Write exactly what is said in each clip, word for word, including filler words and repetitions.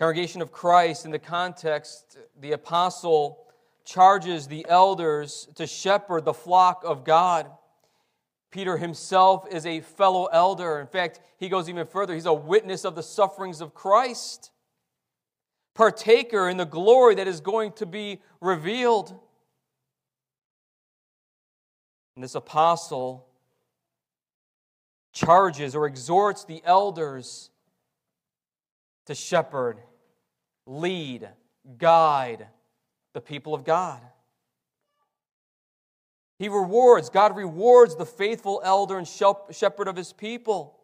Congregation of Christ, in the context, the apostle charges the elders to shepherd the flock of God. Peter himself is a fellow elder. In fact, he goes even further. He's a witness of the sufferings of Christ, partaker in the glory that is going to be revealed. And this apostle charges or exhorts the elders to shepherd, lead, guide the people of God. He rewards, God rewards the faithful elder and shepherd of his people.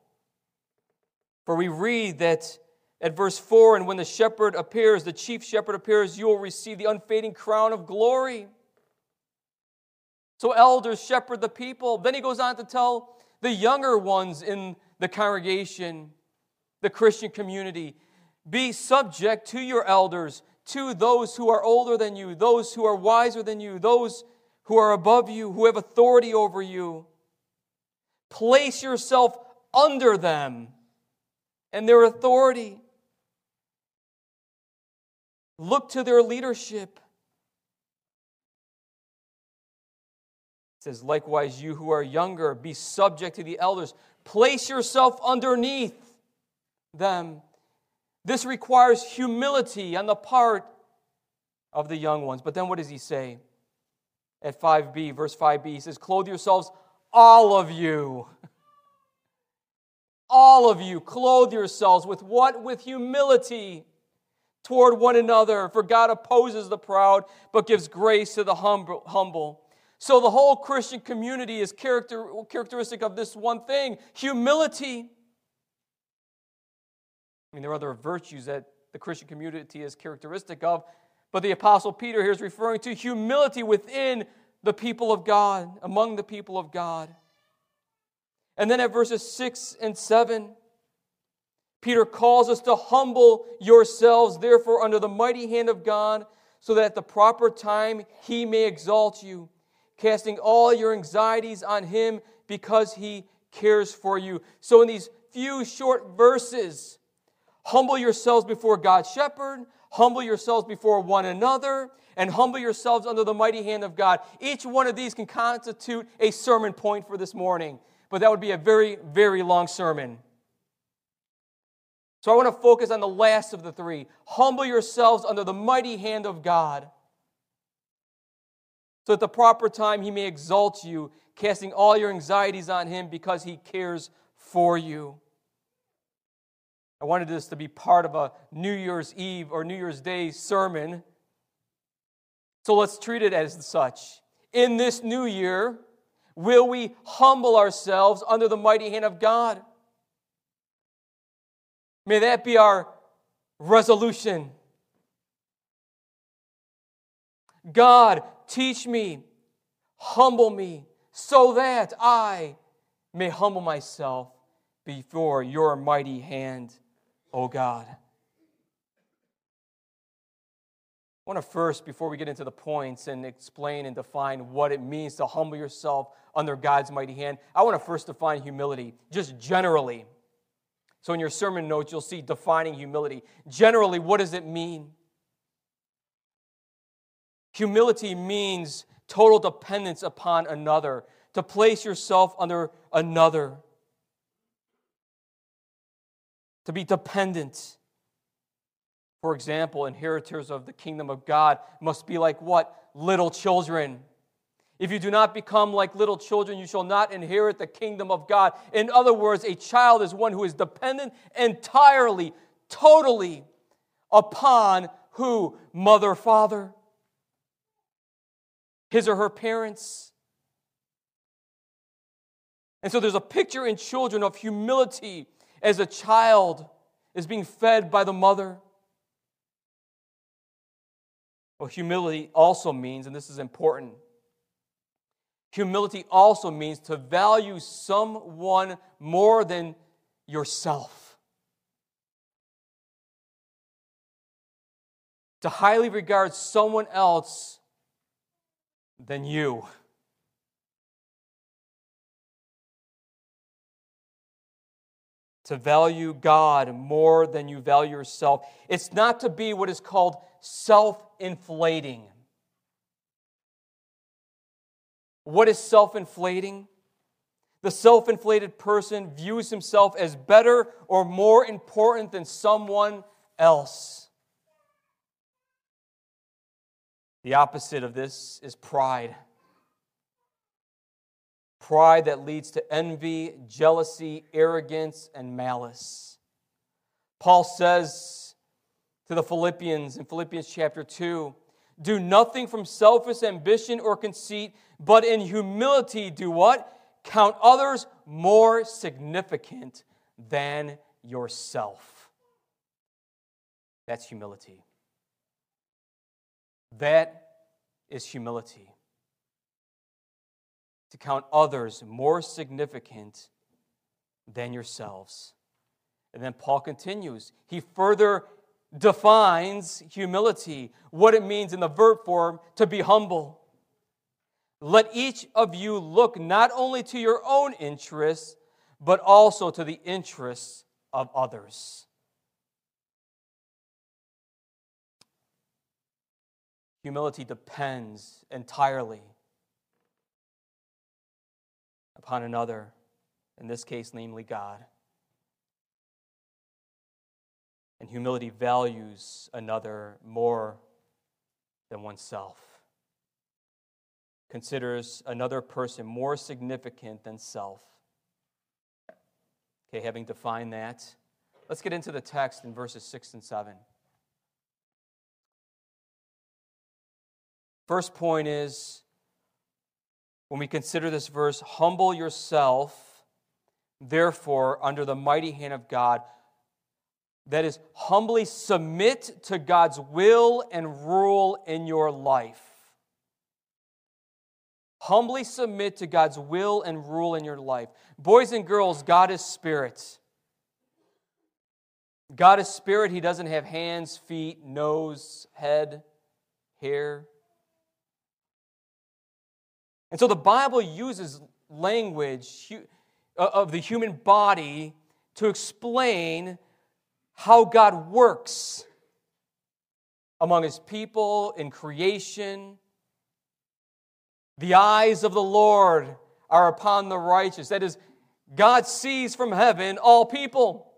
For we read that at verse four, and when the shepherd appears, the chief shepherd appears, you will receive the unfading crown of glory. So elders shepherd the people. Then he goes on to tell the younger ones in the congregation, the Christian community, be subject to your elders, to those who are older than you, those who are wiser than you, those who are above you, who have authority over you. Place yourself under them and their authority. Look to their leadership. It says, likewise, you who are younger, be subject to the elders. Place yourself underneath them. This requires humility on the part of the young ones. But then what does he say? At five b, verse five b, he says, clothe yourselves, all of you. All of you, clothe yourselves with what? With humility toward one another. For God opposes the proud, but gives grace to the humble. So the whole Christian community is character, characteristic of this one thing, humility. I mean, there are other virtues that the Christian community is characteristic of, but the Apostle Peter here is referring to humility within the people of God, among the people of God. And then at verses six and seven, Peter calls us to humble yourselves, therefore, under the mighty hand of God, so that at the proper time he may exalt you, casting all your anxieties on him because he cares for you. So in these few short verses, humble yourselves before God's shepherd, humble yourselves before one another, and humble yourselves under the mighty hand of God. Each one of these can constitute a sermon point for this morning, but that would be a very, very long sermon. So I want to focus on the last of the three. Humble yourselves under the mighty hand of God, so at the proper time he may exalt you, casting all your anxieties on him because he cares for you. I wanted this to be part of a New Year's Eve or New Year's Day sermon. So let's treat it as such. In this new year, will we humble ourselves under the mighty hand of God? May that be our resolution. God, teach me, humble me, so that I may humble myself before your mighty hand, O God. I want to first, before we get into the points and explain and define what it means to humble yourself under God's mighty hand, I want to first define humility, just generally. So in your sermon notes, you'll see defining humility. Generally, what does it mean? Humility means total dependence upon another, to place yourself under another, to be dependent. For example, inheritors of the kingdom of God must be like what? Little children. If you do not become like little children, you shall not inherit the kingdom of God. In other words, a child is one who is dependent entirely, totally upon who? Mother, father, his or her parents. And so there's a picture in children of humility as a child is being fed by the mother. Well, humility also means, and this is important, humility also means to value someone more than yourself. To highly regard someone else than you. to value God more than you value yourself. It's not to be what is called self-inflating. What is self-inflating? The self-inflated person views himself as better or more important than someone else. The opposite of this is pride. Pride that leads to envy, jealousy, arrogance, and malice. Paul says to the Philippians in Philippians chapter two, do nothing from selfish ambition or conceit, but in humility do what? Count others more significant than yourself. That's humility. That is humility. To count others more significant than yourselves. And then Paul continues. He further defines humility, what it means in the verb form to be humble. Let each of you look not only to your own interests, but also to the interests of others. Humility depends entirely upon another, in this case, namely God. And humility values another more than oneself, considers another person more significant than self. Okay, having defined that, let's get into the text in verses six and seven. First point is, when we consider this verse, humble yourself, therefore, under the mighty hand of God. That is, humbly submit to God's will and rule in your life. Humbly submit to God's will and rule in your life. Boys and girls, God is spirit. God is spirit. He doesn't have hands, feet, nose, head, hair. And so the Bible uses language of the human body to explain how God works among His people in creation. The eyes of the Lord are upon the righteous. That is, God sees from heaven all people.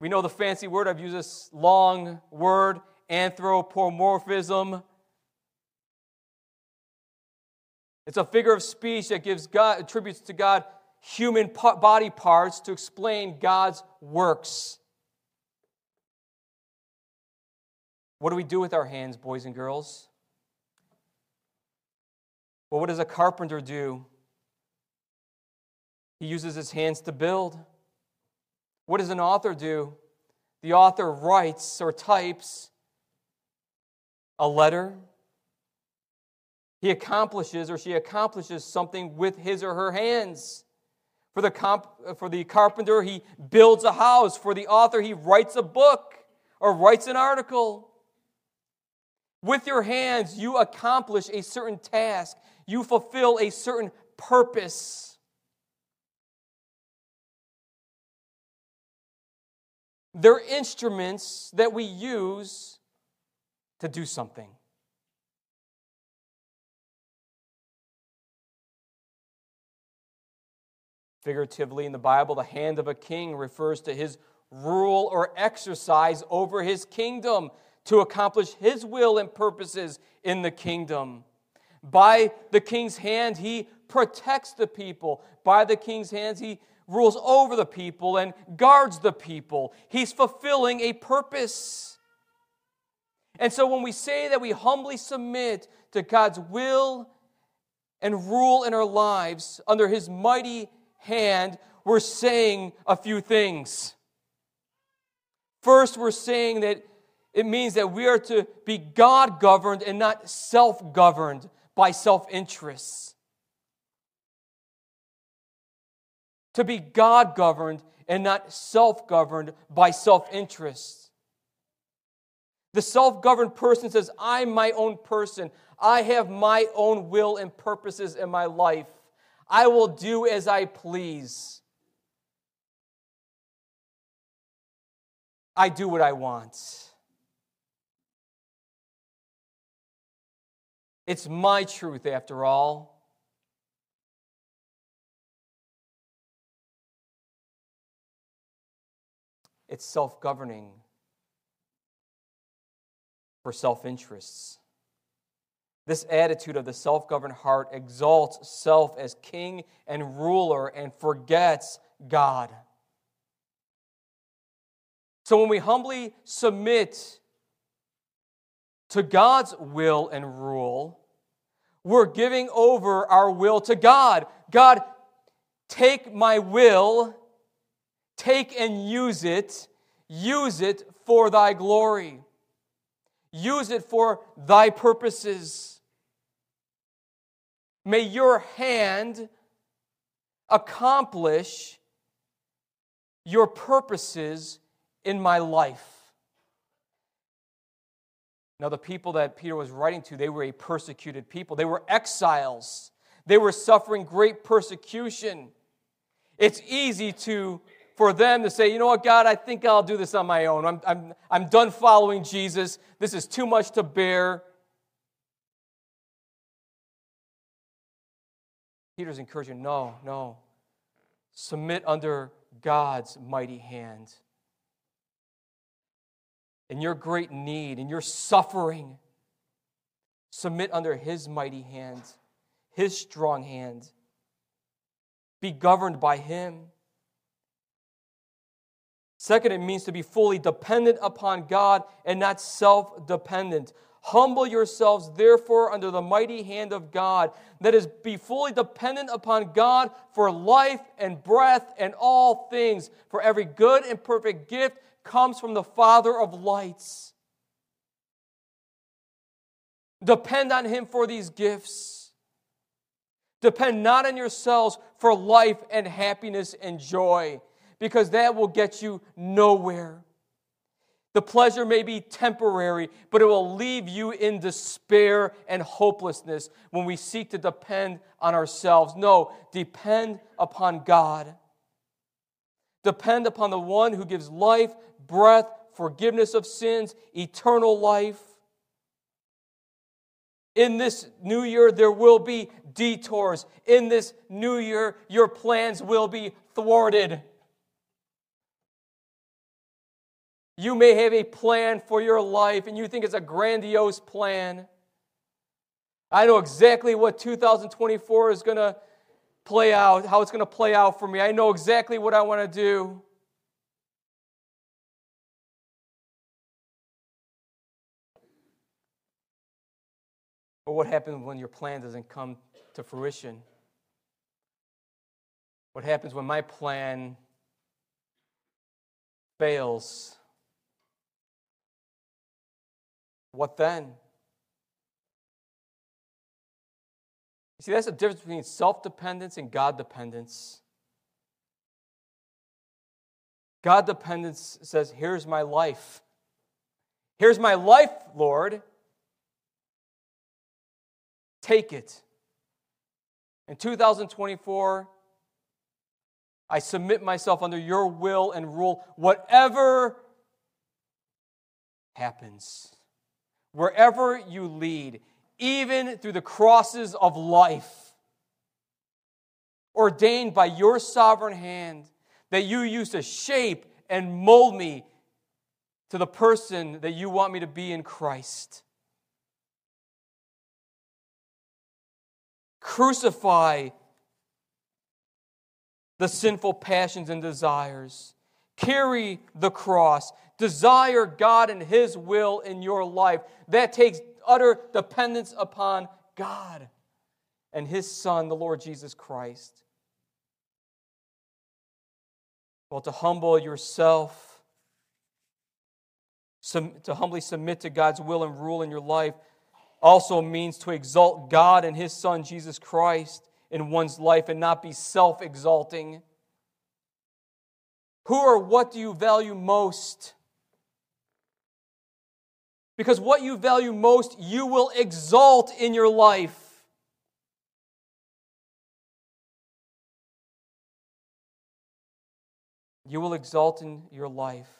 We know the fancy word. I've used this long word, anthropomorphism. It's a figure of speech that gives God, attributes to God human body parts to explain God's works. What do we do with our hands, boys and girls? Well, what does a carpenter do? He uses his hands to build. What does an author do? The author writes or types a letter. He accomplishes or she accomplishes something with his or her hands. For the, comp- for the carpenter, he builds a house. For the author, he writes a book or writes an article. With your hands, you accomplish a certain task. You fulfill a certain purpose. They're instruments that we use to do something. Figuratively, in the Bible, the hand of a king refers to his rule or exercise over his kingdom to accomplish his will and purposes in the kingdom. By the king's hand, he protects the people. By the king's hands, he rules over the people and guards the people. He's fulfilling a purpose. And so when we say that we humbly submit to God's will and rule in our lives under His mighty hand, we're saying a few things. First, we're saying that it means that we are to be God-governed and not self-governed by self-interests. To be God-governed and not self-governed by self-interests. The self-governed person says, I'm my own person. I have my own will and purposes in my life. I will do as I please. I do what I want. It's my truth, after all. It's self-governing for self-interests. This attitude of the self-governed heart exalts self as king and ruler and forgets God. So when we humbly submit to God's will and rule, we're giving over our will to God. God, take my will, take and use it, use it for thy glory. Use it for thy purposes. May your hand accomplish your purposes in my life. Now, the people that Peter was writing to, they were a persecuted people. They were exiles. They were suffering great persecution. It's easy to for them to say, you know what, God, I think I'll do this on my own. I'm, I'm, I'm done following Jesus. This is too much to bear. Peter's encouraging, no, no. Submit under God's mighty hand. In your great need, in your suffering, submit under His mighty hand, His strong hand. Be governed by Him. Second, it means to be fully dependent upon God and not self-dependent. Humble yourselves, therefore, under the mighty hand of God. That is, be fully dependent upon God for life and breath and all things. For every good and perfect gift comes from the Father of lights. Depend on Him for these gifts. Depend not on yourselves for life and happiness and joy, because that will get you nowhere. The pleasure may be temporary, but it will leave you in despair and hopelessness when we seek to depend on ourselves. No, depend upon God. Depend upon the one who gives life, breath, forgiveness of sins, eternal life. In this new year, there will be detours. In this new year, your plans will be thwarted. You may have a plan for your life, and you think it's a grandiose plan. I know exactly what two thousand twenty-four is going to play out, how it's going to play out for me. I know exactly what I want to do. But what happens when your plan doesn't come to fruition? What happens when my plan fails? What then? You see, that's the difference between self-dependence and God-dependence. God-dependence says, here's my life. Here's my life, Lord. Take it. In two thousand twenty-four, I submit myself under your will and rule, whatever happens. Wherever you lead, even through the crosses of life, ordained by your sovereign hand that you use to shape and mold me to the person that you want me to be in Christ. Crucify the sinful passions and desires. Carry the cross. Desire God and His will in your life. That takes utter dependence upon God and His Son, the Lord Jesus Christ. Well, to humble yourself, to humbly submit to God's will and rule in your life, also means to exalt God and His Son, Jesus Christ, in one's life and not be self-exalting. Who or what do you value most? Because what you value most, you will exalt in your life. You will exalt in your life.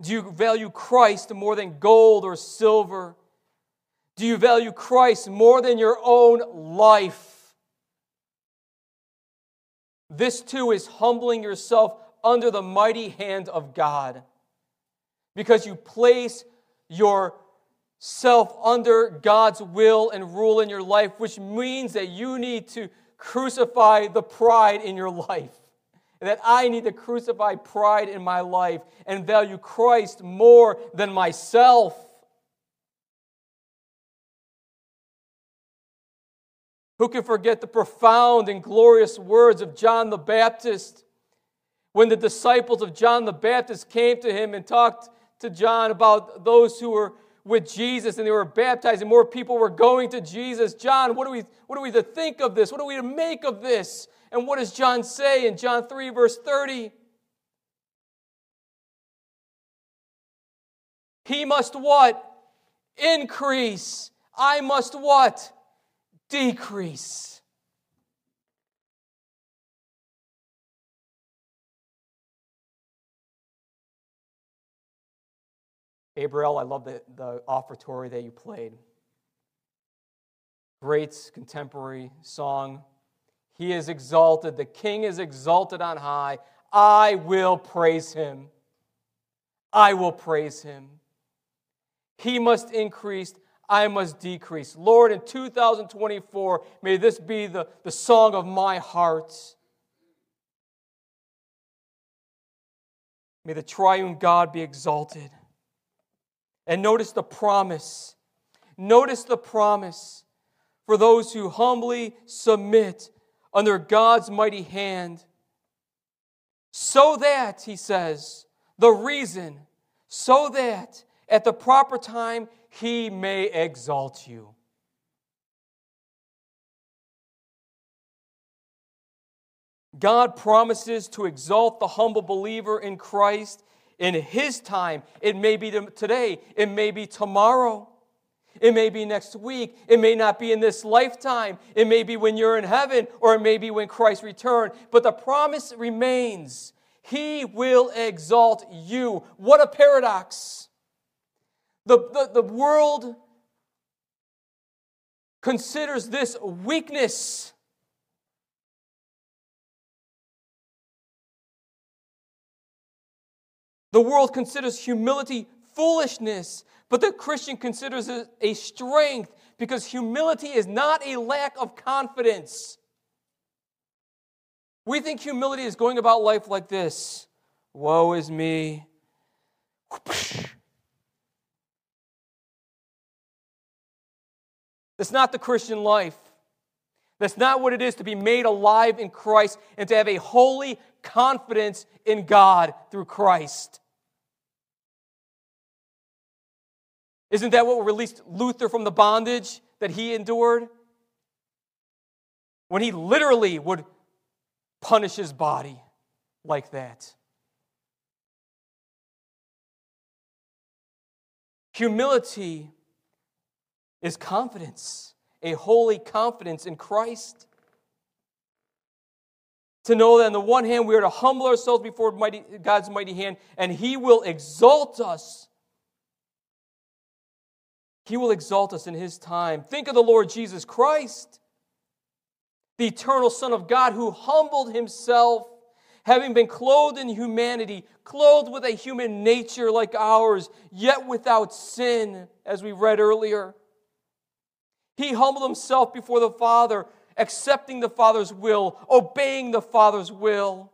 Do you value Christ more than gold or silver? Do you value Christ more than your own life? This too is humbling yourself under the mighty hand of God, because you place yourself under God's will and rule in your life, which means that you need to crucify the pride in your life, and that I need to crucify pride in my life and value Christ more than myself. Who can forget the profound and glorious words of John the Baptist when the disciples of John the Baptist came to him and talked to John about those who were with Jesus and they were baptized and more people were going to Jesus? John, what are we, what are we to think of this? What are we to make of this? And what does John say in John three, verse thirty? He must what? Increase. I must what? Decrease. Gabriel, I love the, the offertory that you played. Great contemporary song. He is exalted. The King is exalted on high. I will praise him. I will praise him. He must increase. I must decrease. Lord, in two thousand twenty-four, may this be the, the song of my heart. May the triune God be exalted. And notice the promise. Notice the promise for those who humbly submit under God's mighty hand, so that, he says, the reason, so that at the proper time he may exalt you. God promises to exalt the humble believer in Christ in his time. It may be today, it may be tomorrow. It may be next week. It may not be in this lifetime. It may be when you're in heaven, or it may be when Christ returned. But the promise remains. He will exalt you. What a paradox. The, the, the world considers this weakness. The world considers humility foolishness. But the Christian considers it a strength, because humility is not a lack of confidence. We think humility is going about life like this. Woe is me. That's not the Christian life. That's not what it is to be made alive in Christ and to have a holy confidence in God through Christ. Isn't that what released Luther from the bondage that he endured? When he literally would punish his body like that. Humility is confidence, a holy confidence in Christ. To know that on the one hand we are to humble ourselves before mighty, God's mighty hand, and he will exalt us. He will exalt us in his time. Think of the Lord Jesus Christ, the eternal Son of God, who humbled himself, having been clothed in humanity, clothed with a human nature like ours, yet without sin, as we read earlier. He humbled himself before the Father, accepting the Father's will, obeying the Father's will.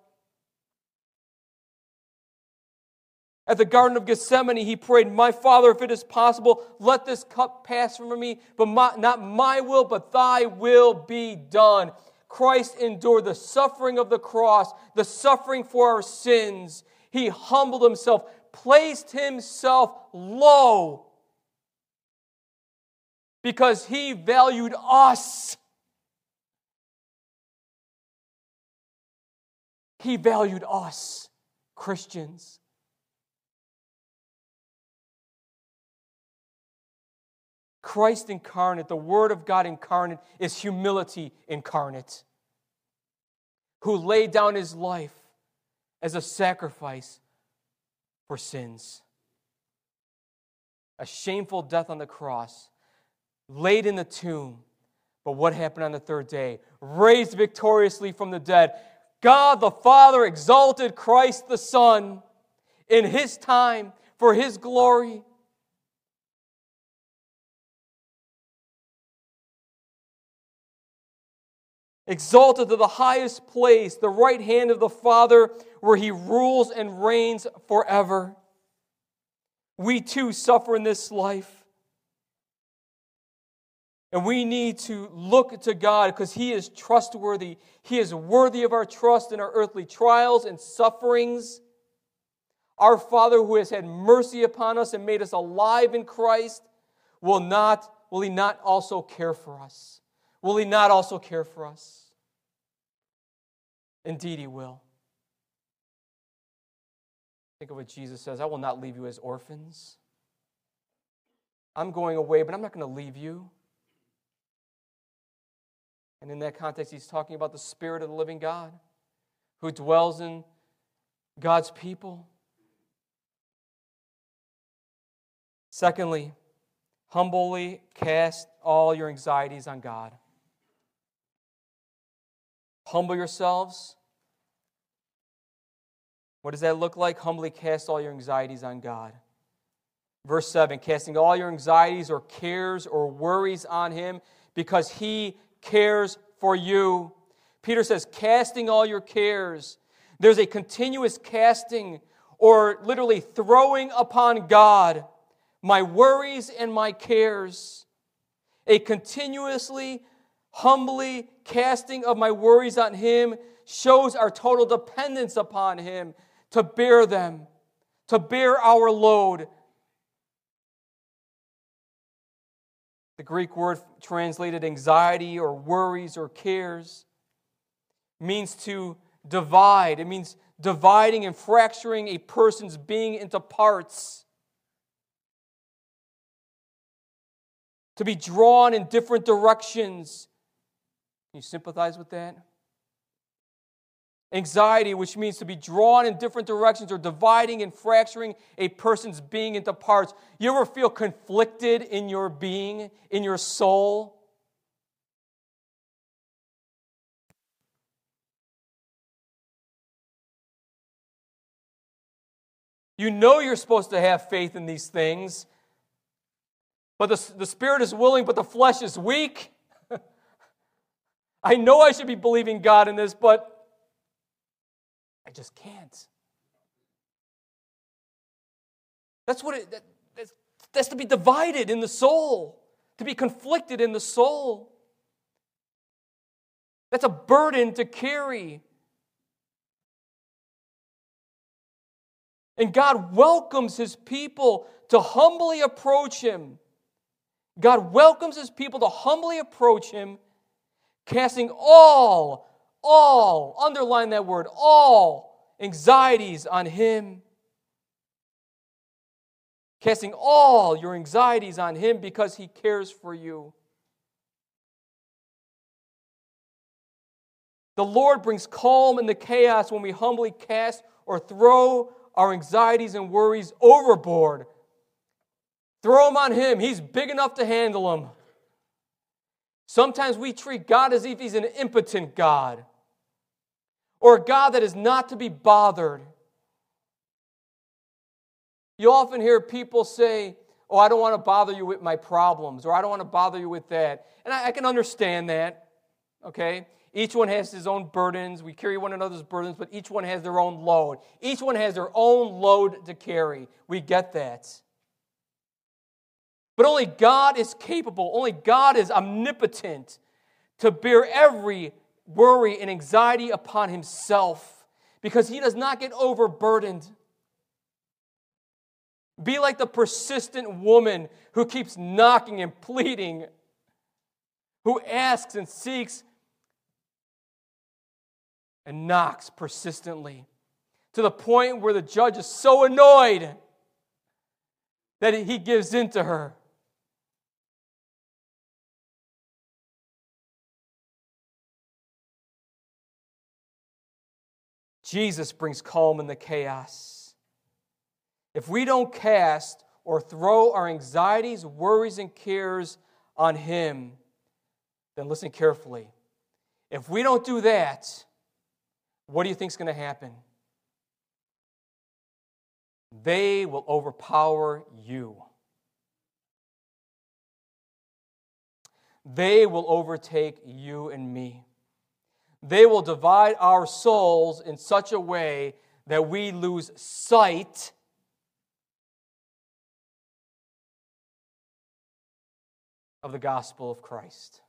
At the Garden of Gethsemane, he prayed, "My Father, if it is possible, let this cup pass from me, but my, not my will, but thy will be done." Christ endured the suffering of the cross, the suffering for our sins. He humbled himself, placed himself low, because he valued us. He valued us, Christians. Christ incarnate, the Word of God incarnate, is humility incarnate, who laid down his life as a sacrifice for sins. a shameful death on the cross, laid in the tomb. But what happened on the third day? Raised victoriously from the dead, God the Father exalted Christ the Son in His time for His glory. Exalted to the highest place, the right hand of the Father, where He rules and reigns forever. We too suffer in this life. And we need to look to God because He is trustworthy. He is worthy of our trust in our earthly trials and sufferings. Our Father who has had mercy upon us and made us alive in Christ, will not, will He not also care for us? Will He not also care for us? Indeed, He will. Think of what Jesus says, "I will not leave you as orphans. I'm going away, but I'm not going to leave you." And in that context, He's talking about the Spirit of the living God who dwells in God's people. Secondly, humbly cast all your anxieties on God. Humble yourselves. What does that look like? Humbly cast all your anxieties on God. Verse seven, casting all your anxieties or cares or worries on Him because He cares for you. Peter says, casting all your cares. There's a continuous casting or literally throwing upon God my worries and my cares. A continuously, humbly casting of my worries on Him shows our total dependence upon Him to bear them, to bear our load. The Greek word translated anxiety or worries or cares means to divide. It means dividing and fracturing a person's being into parts. To be drawn in different directions. Can you sympathize with that? Anxiety, which means to be drawn in different directions or dividing and fracturing a person's being into parts. You ever feel conflicted in your being, in your soul? You know you're supposed to have faith in these things, but the, the spirit is willing, but the flesh is weak. I know I should be believing God in this, but I just can't. That's what it, that, that's, that's to be divided in the soul, to be conflicted in the soul. That's a burden to carry. And God welcomes His people to humbly approach Him. God welcomes His people to humbly approach Him, casting all All, underline that word, all anxieties on Him. Casting all your anxieties on Him because He cares for you. The Lord brings calm in the chaos when we humbly cast or throw our anxieties and worries overboard. Throw them on Him. He's big enough to handle them. Sometimes we treat God as if He's an impotent God, or a God that is not to be bothered. You often hear people say, "Oh, I don't want to bother you with my problems," or "I don't want to bother you with that." And I, I can understand that, okay? Each one has his own burdens. We carry one another's burdens, but each one has their own load. Each one has their own load to carry. We get that. But only God is capable, only God is omnipotent to bear every worry and anxiety upon Himself because He does not get overburdened. Be like the persistent woman who keeps knocking and pleading, who asks and seeks and knocks persistently to the point where the judge is so annoyed that He gives in to her. Jesus brings calm in the chaos. If we don't cast or throw our anxieties, worries, and cares on Him, then listen carefully. If we don't do that, what do you think is going to happen? They will overpower you. They will overtake you and me. They will divide our souls in such a way that we lose sight of the gospel of Christ.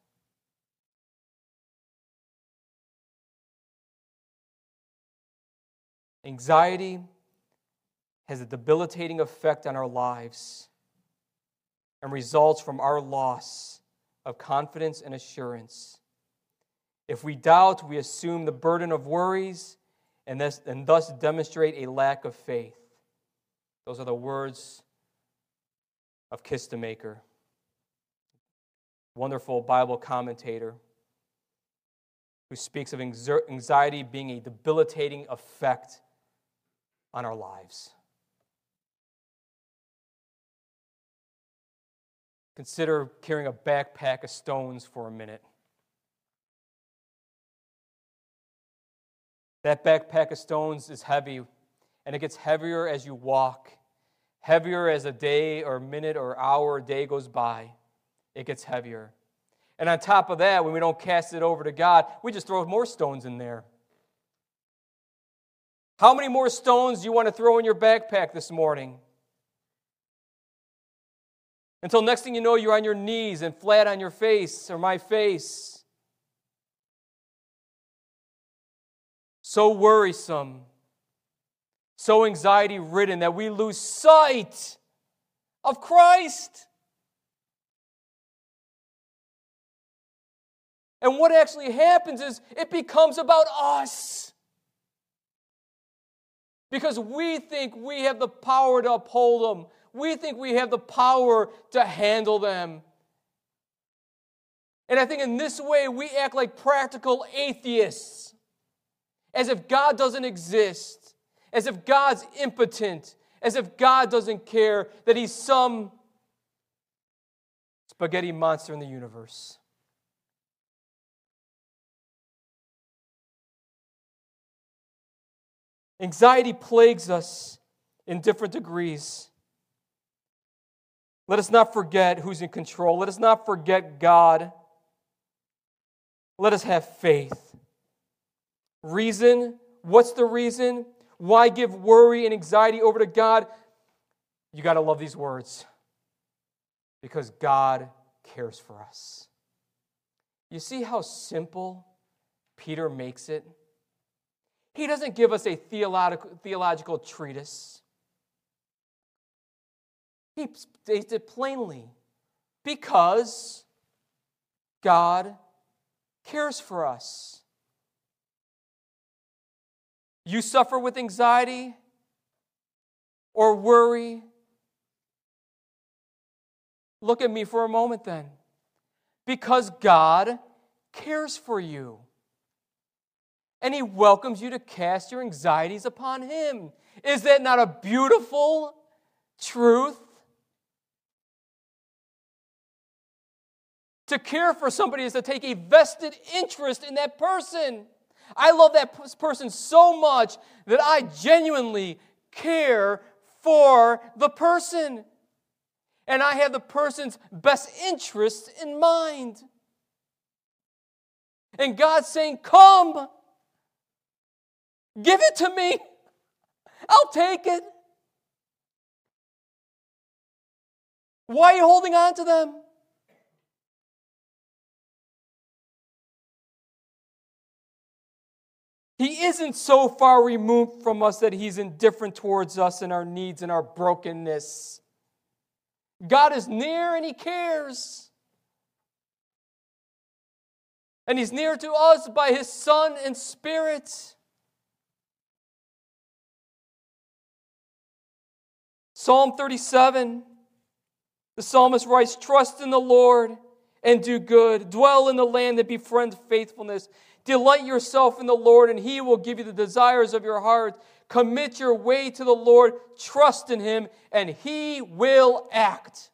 Anxiety has a debilitating effect on our lives and results from our loss of confidence and assurance. If we doubt, we assume the burden of worries and thus, and thus demonstrate a lack of faith. Those are the words of Kistemaker, wonderful Bible commentator who speaks of anxiety being a debilitating effect on our lives. Consider carrying a backpack of stones for a minute. That backpack of stones is heavy, and it gets heavier as you walk, heavier as a day or minute or hour or day goes by. It gets heavier. And on top of that, when we don't cast it over to God, we just throw more stones in there. How many more stones do you want to throw in your backpack this morning? Until next thing you know, you're on your knees and flat on your face or my face. So worrisome, so anxiety-ridden that we lose sight of Christ. And what actually happens is it becomes about us. Because we think we have the power to uphold them. We think we have the power to handle them. And I think in this way, we act like practical atheists, as if God doesn't exist, as if God's impotent, as if God doesn't care, that He's some spaghetti monster in the universe. Anxiety plagues us in different degrees. Let us not forget who's in control. Let us not forget God. Let us have faith. Reason. What's the reason? Why give worry and anxiety over to God? You got to love these words. Because God cares for us. You see how simple Peter makes it? He doesn't give us a theological, theological treatise. He states it plainly, because God cares for us. You suffer with anxiety or worry. Look at me for a moment then. Because God cares for you. And He welcomes you to cast your anxieties upon Him. Is that not a beautiful truth? To care for somebody is to take a vested interest in that person. I love that person so much that I genuinely care for the person. And I have the person's best interests in mind. And God's saying, come, give it to me. I'll take it. Why are you holding on to them? He isn't so far removed from us that He's indifferent towards us and our needs and our brokenness. God is near and He cares. And He's near to us by His Son and Spirit. Psalm thirty-seven, the psalmist writes, trust in the Lord and do good. Dwell in the land that befriends faithfulness. Delight yourself in the Lord, and He will give you the desires of your heart. Commit your way to the Lord, trust in Him, and He will act.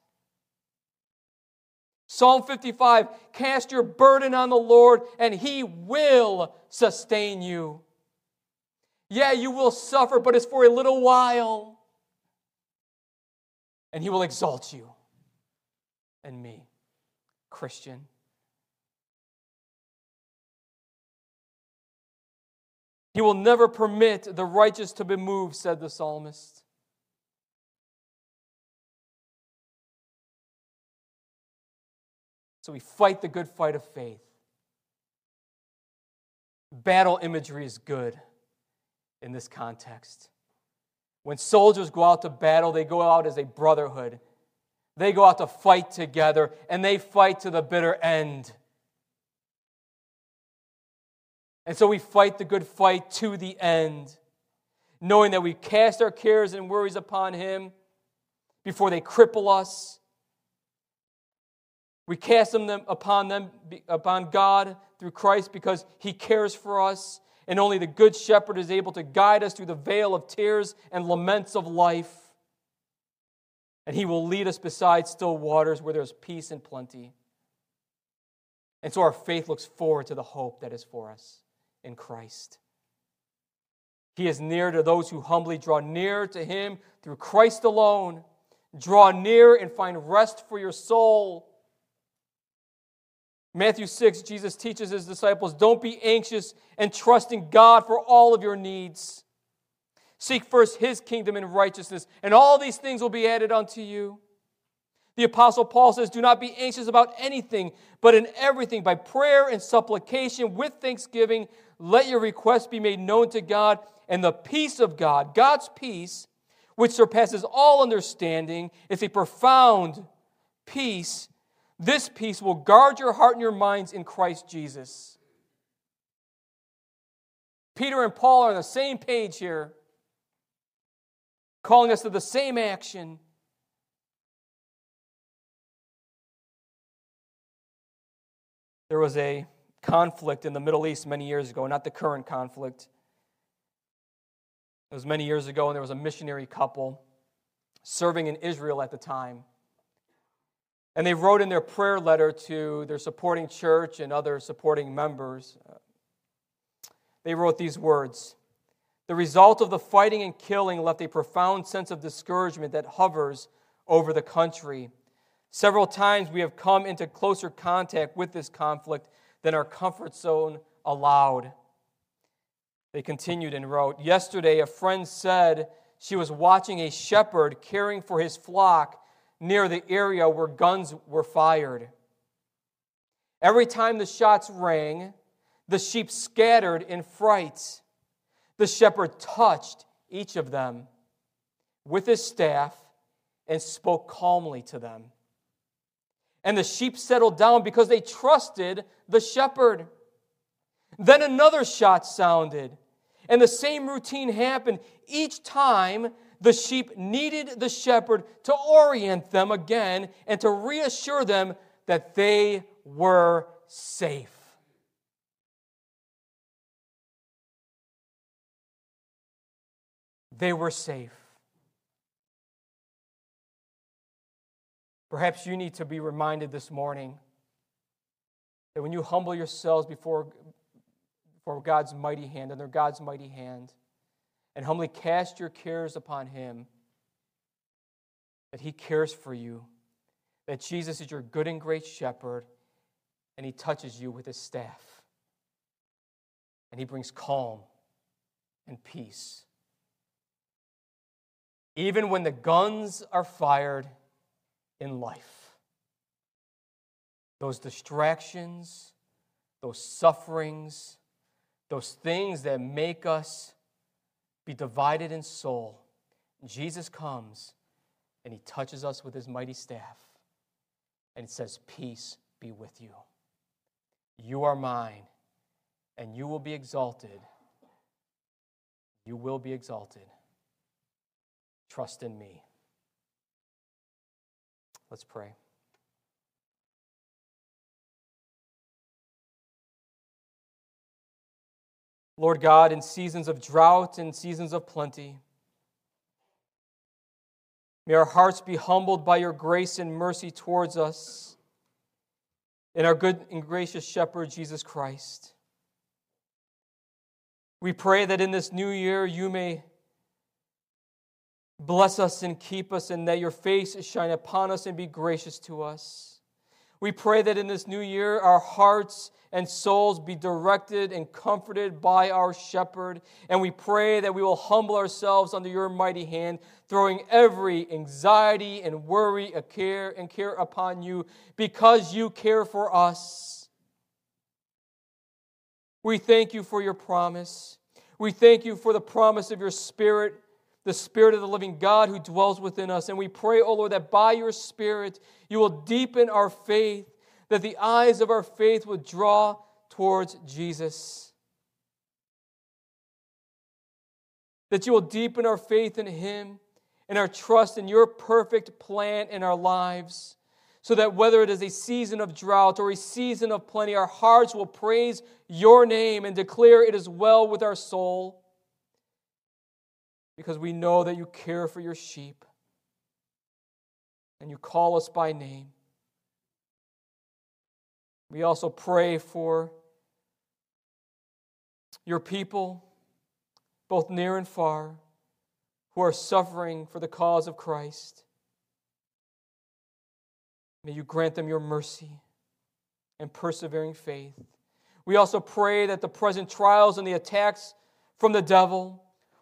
Psalm fifty-five, cast your burden on the Lord, and He will sustain you. Yeah, you will suffer, but it's for a little while. And He will exalt you and me, Christian. He will never permit the righteous to be moved, said the psalmist. So we fight the good fight of faith. Battle imagery is good in this context. When soldiers go out to battle, they go out as a brotherhood. They go out to fight together, and they fight to the bitter end. And so we fight the good fight to the end, knowing that we cast our cares and worries upon Him before they cripple us. We cast them upon them upon God through Christ because He cares for us, and only the Good Shepherd is able to guide us through the veil of tears and laments of life. And He will lead us beside still waters where there's peace and plenty. And so our faith looks forward to the hope that is for us in Christ. He is near to those who humbly draw near to Him through Christ alone. Draw near and find rest for your soul. Matthew six, Jesus teaches His disciples, don't be anxious and trust in God for all of your needs. Seek first His kingdom and righteousness, and all these things will be added unto you. The Apostle Paul says, do not be anxious about anything, but in everything, by prayer and supplication, with thanksgiving, let your requests be made known to God, and the peace of God, God's peace, which surpasses all understanding, is a profound peace. This peace will guard your heart and your minds in Christ Jesus. Peter and Paul are on the same page here, calling us to the same action. There was a conflict in the Middle East many years ago, not the current conflict. It was many years ago, and there was a missionary couple serving in Israel at the time. And they wrote in their prayer letter to their supporting church and other supporting members, they wrote these words, the result of the fighting and killing left a profound sense of discouragement that hovers over the country. Several times we have come into closer contact with this conflict than our comfort zone allowed. They continued and wrote, yesterday a friend said she was watching a shepherd caring for his flock near the area where guns were fired. Every time the shots rang, the sheep scattered in fright. The shepherd touched each of them with his staff and spoke calmly to them. And the sheep settled down because they trusted the shepherd. Then another shot sounded, and the same routine happened. Each time, the sheep needed the shepherd to orient them again and to reassure them that they were safe. They were safe. Perhaps you need to be reminded this morning that when you humble yourselves before, before God's mighty hand, under God's mighty hand, and humbly cast your cares upon Him, that He cares for you, that Jesus is your good and great shepherd, and He touches you with His staff, and He brings calm and peace. Even when the guns are fired in life, those distractions, those sufferings, those things that make us be divided in soul, Jesus comes and He touches us with His mighty staff and it says, peace be with you. You are mine and you will be exalted. You will be exalted. Trust in me. Let's pray. Lord God, in seasons of drought and seasons of plenty. May our hearts be humbled by your grace and mercy towards us and our good and gracious shepherd, Jesus Christ. We pray that in this new year you may bless us and keep us, and that your face shine upon us and be gracious to us. We pray that in this new year our hearts and souls be directed and comforted by our shepherd. And we pray that we will humble ourselves under your mighty hand, throwing every anxiety and worry a care and care upon you, because you care for us. We thank you for your promise. We thank you for the promise of your Spirit, the Spirit of the living God who dwells within us. And we pray, O Lord, that by your Spirit you will deepen our faith, that the eyes of our faith would draw towards Jesus, that you will deepen our faith in him and our trust in your perfect plan in our lives, so that whether it is a season of drought or a season of plenty, our hearts will praise your name and declare it is well with our soul, because we know that you care for your sheep and you call us by name. We also pray for your people, both near and far, who are suffering for the cause of Christ. May you grant them your mercy and persevering faith. We also pray that the present trials and the attacks from the devil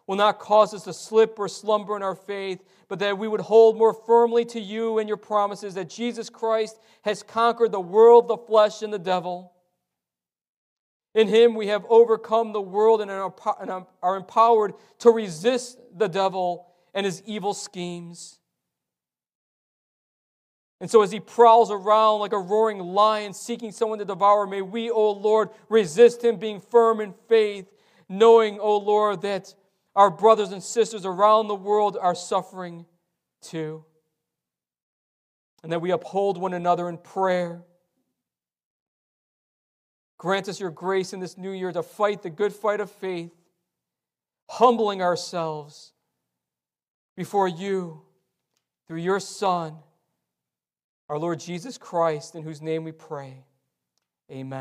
will not cause us to slip or slumber in our faith, but that we would hold more firmly to you and your promises that Jesus Christ has conquered the world, the flesh, and the devil. In him we have overcome the world and are empowered to resist the devil and his evil schemes. And so as he prowls around like a roaring lion seeking someone to devour, may we, O Lord, resist him, being firm in faith, knowing, O Lord, that our brothers and sisters around the world are suffering too, and that we uphold one another in prayer. Grant us your grace in this new year to fight the good fight of faith, humbling ourselves before you through your Son, our Lord Jesus Christ, in whose name we pray. Amen.